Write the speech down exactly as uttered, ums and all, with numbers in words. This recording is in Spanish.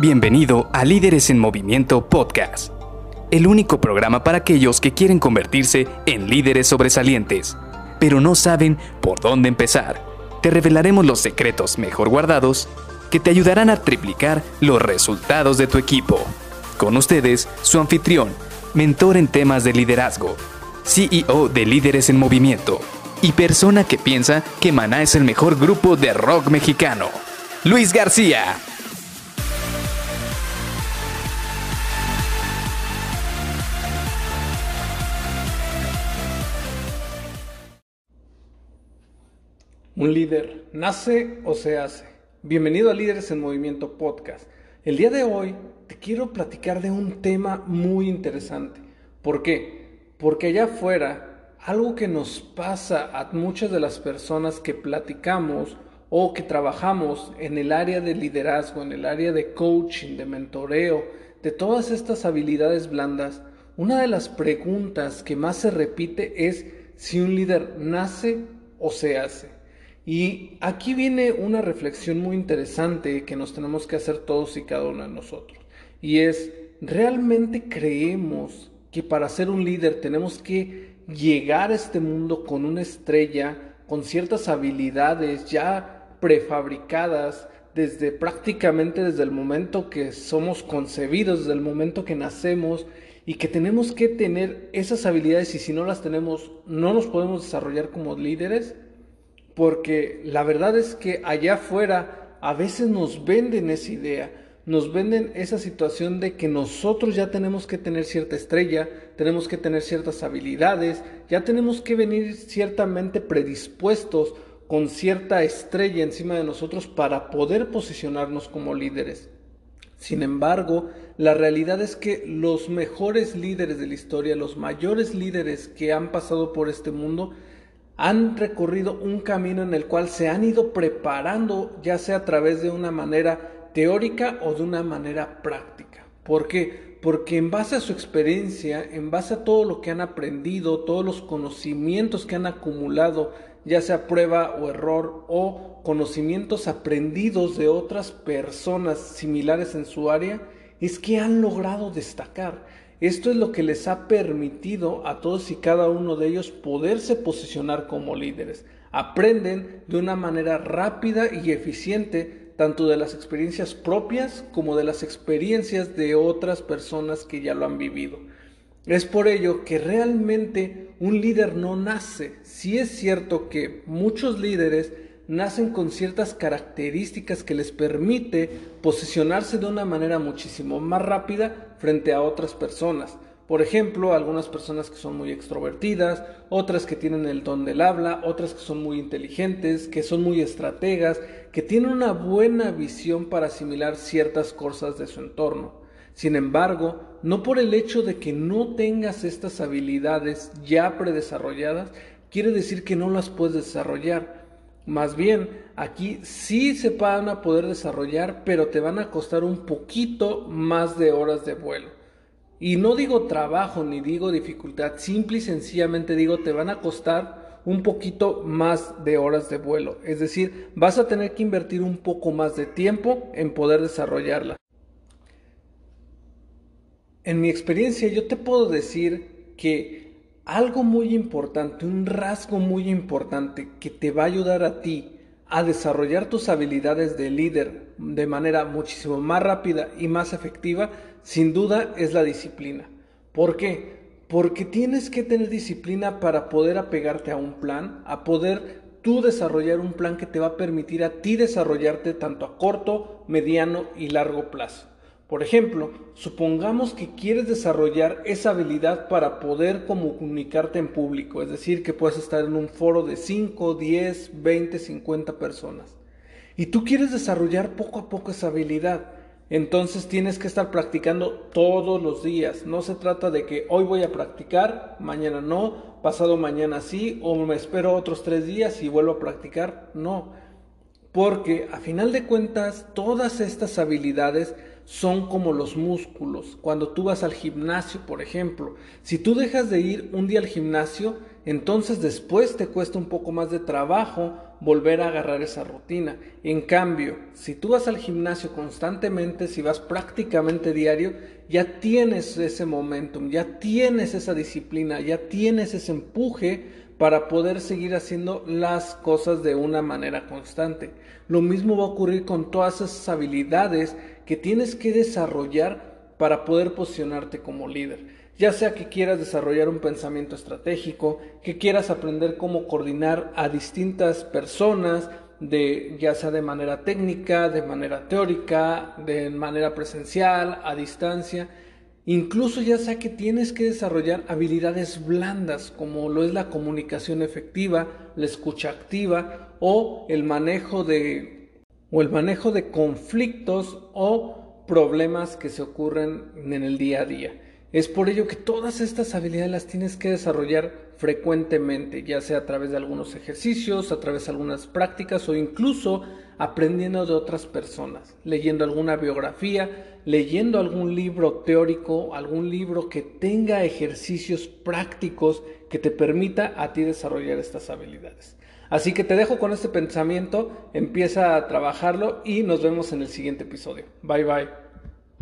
Bienvenido a Líderes en Movimiento Podcast, el único programa para aquellos que quieren convertirse en líderes sobresalientes, pero no saben por dónde empezar. Te revelaremos los secretos mejor guardados que te ayudarán a triplicar los resultados de tu equipo. Con ustedes, su anfitrión, mentor en temas de liderazgo, C E O de Líderes en Movimiento y persona que piensa que Maná es el mejor grupo de rock mexicano, Luis García. Un líder, ¿nace o se hace? Bienvenido a Líderes en Movimiento Podcast. El día de hoy te quiero platicar de un tema muy interesante. ¿Por qué? Porque allá afuera, algo que nos pasa a muchas de las personas que platicamos o que trabajamos en el área de liderazgo, en el área de coaching, de mentoreo, de todas estas habilidades blandas, una de las preguntas que más se repite es si un líder nace o se hace. Y aquí viene una reflexión muy interesante que nos tenemos que hacer todos y cada uno de nosotros. Y es, ¿realmente creemos que para ser un líder tenemos que llegar a este mundo con una estrella, con ciertas habilidades ya prefabricadas desde prácticamente desde el momento que somos concebidos, desde el momento que nacemos, y que tenemos que tener esas habilidades y si no las tenemos no nos podemos desarrollar como líderes? Porque la verdad es que allá afuera a veces nos venden esa idea, nos venden esa situación de que nosotros ya tenemos que tener cierta estrella, tenemos que tener ciertas habilidades, ya tenemos que venir ciertamente predispuestos con cierta estrella encima de nosotros para poder posicionarnos como líderes. Sin embargo, la realidad es que los mejores líderes de la historia, los mayores líderes que han pasado por este mundo, han recorrido un camino en el cual se han ido preparando, ya sea a través de una manera teórica o de una manera práctica. ¿Por qué? Porque en base a su experiencia, en base a todo lo que han aprendido, todos los conocimientos que han acumulado, ya sea prueba o error, o conocimientos aprendidos de otras personas similares en su área, es que han logrado destacar. Esto es lo que les ha permitido a todos y cada uno de ellos poderse posicionar como líderes. Aprenden de una manera rápida y eficiente, tanto de las experiencias propias como de las experiencias de otras personas que ya lo han vivido. Es por ello que realmente un líder no nace. Sí es cierto que muchos líderes nacen con ciertas características que les permite posicionarse de una manera muchísimo más rápida frente a otras personas. Por ejemplo, algunas personas que son muy extrovertidas, otras que tienen el don del habla, otras que son muy inteligentes, que son muy estrategas, que tienen una buena visión para asimilar ciertas cosas de su entorno. Sin embargo, no por el hecho de que no tengas estas habilidades ya predesarrolladas, quiere decir que no las puedes desarrollar. Más bien, aquí sí se van a poder desarrollar, pero te van a costar un poquito más de horas de vuelo. Y no digo trabajo, ni digo dificultad, simple y sencillamente digo te van a costar un poquito más de horas de vuelo. Es decir, vas a tener que invertir un poco más de tiempo en poder desarrollarla. En mi experiencia, yo te puedo decir que algo muy importante, un rasgo muy importante que te va a ayudar a ti a desarrollar tus habilidades de líder de manera muchísimo más rápida y más efectiva, sin duda es la disciplina. ¿Por qué? Porque tienes que tener disciplina para poder apegarte a un plan, a poder tú desarrollar un plan que te va a permitir a ti desarrollarte tanto a corto, mediano y largo plazo. Por ejemplo, supongamos que quieres desarrollar esa habilidad para poder comunicarte en público, es decir, que puedes estar en un foro de cinco, diez, veinte, cincuenta personas. Y tú quieres desarrollar poco a poco esa habilidad, entonces tienes que estar practicando todos los días. No se trata de que hoy voy a practicar, mañana no, pasado mañana sí, o me espero otros tres días y vuelvo a practicar. No, porque a final de cuentas todas estas habilidades son como los músculos. Cuando tú vas al gimnasio, por ejemplo, si tú dejas de ir un día al gimnasio, entonces después te cuesta un poco más de trabajo volver a agarrar esa rutina. En cambio, si tú vas al gimnasio constantemente, si vas prácticamente diario, ya tienes ese momentum, ya tienes esa disciplina, ya tienes ese empuje para poder seguir haciendo las cosas de una manera constante. Lo mismo va a ocurrir con todas esas habilidades que tienes que desarrollar para poder posicionarte como líder. Ya sea que quieras desarrollar un pensamiento estratégico, que quieras aprender cómo coordinar a distintas personas, de, ya sea de manera técnica, de manera teórica, de manera presencial, a distancia. Incluso ya sea que tienes que desarrollar habilidades blandas, como lo es la comunicación efectiva, la escucha activa o el manejo de, o el manejo de conflictos o problemas que se ocurren en el día a día. Es por ello que todas estas habilidades las tienes que desarrollar frecuentemente, ya sea a través de algunos ejercicios, a través de algunas prácticas o incluso aprendiendo de otras personas, leyendo alguna biografía, leyendo algún libro teórico, algún libro que tenga ejercicios prácticos que te permita a ti desarrollar estas habilidades. Así que te dejo con este pensamiento, empieza a trabajarlo y nos vemos en el siguiente episodio. Bye bye.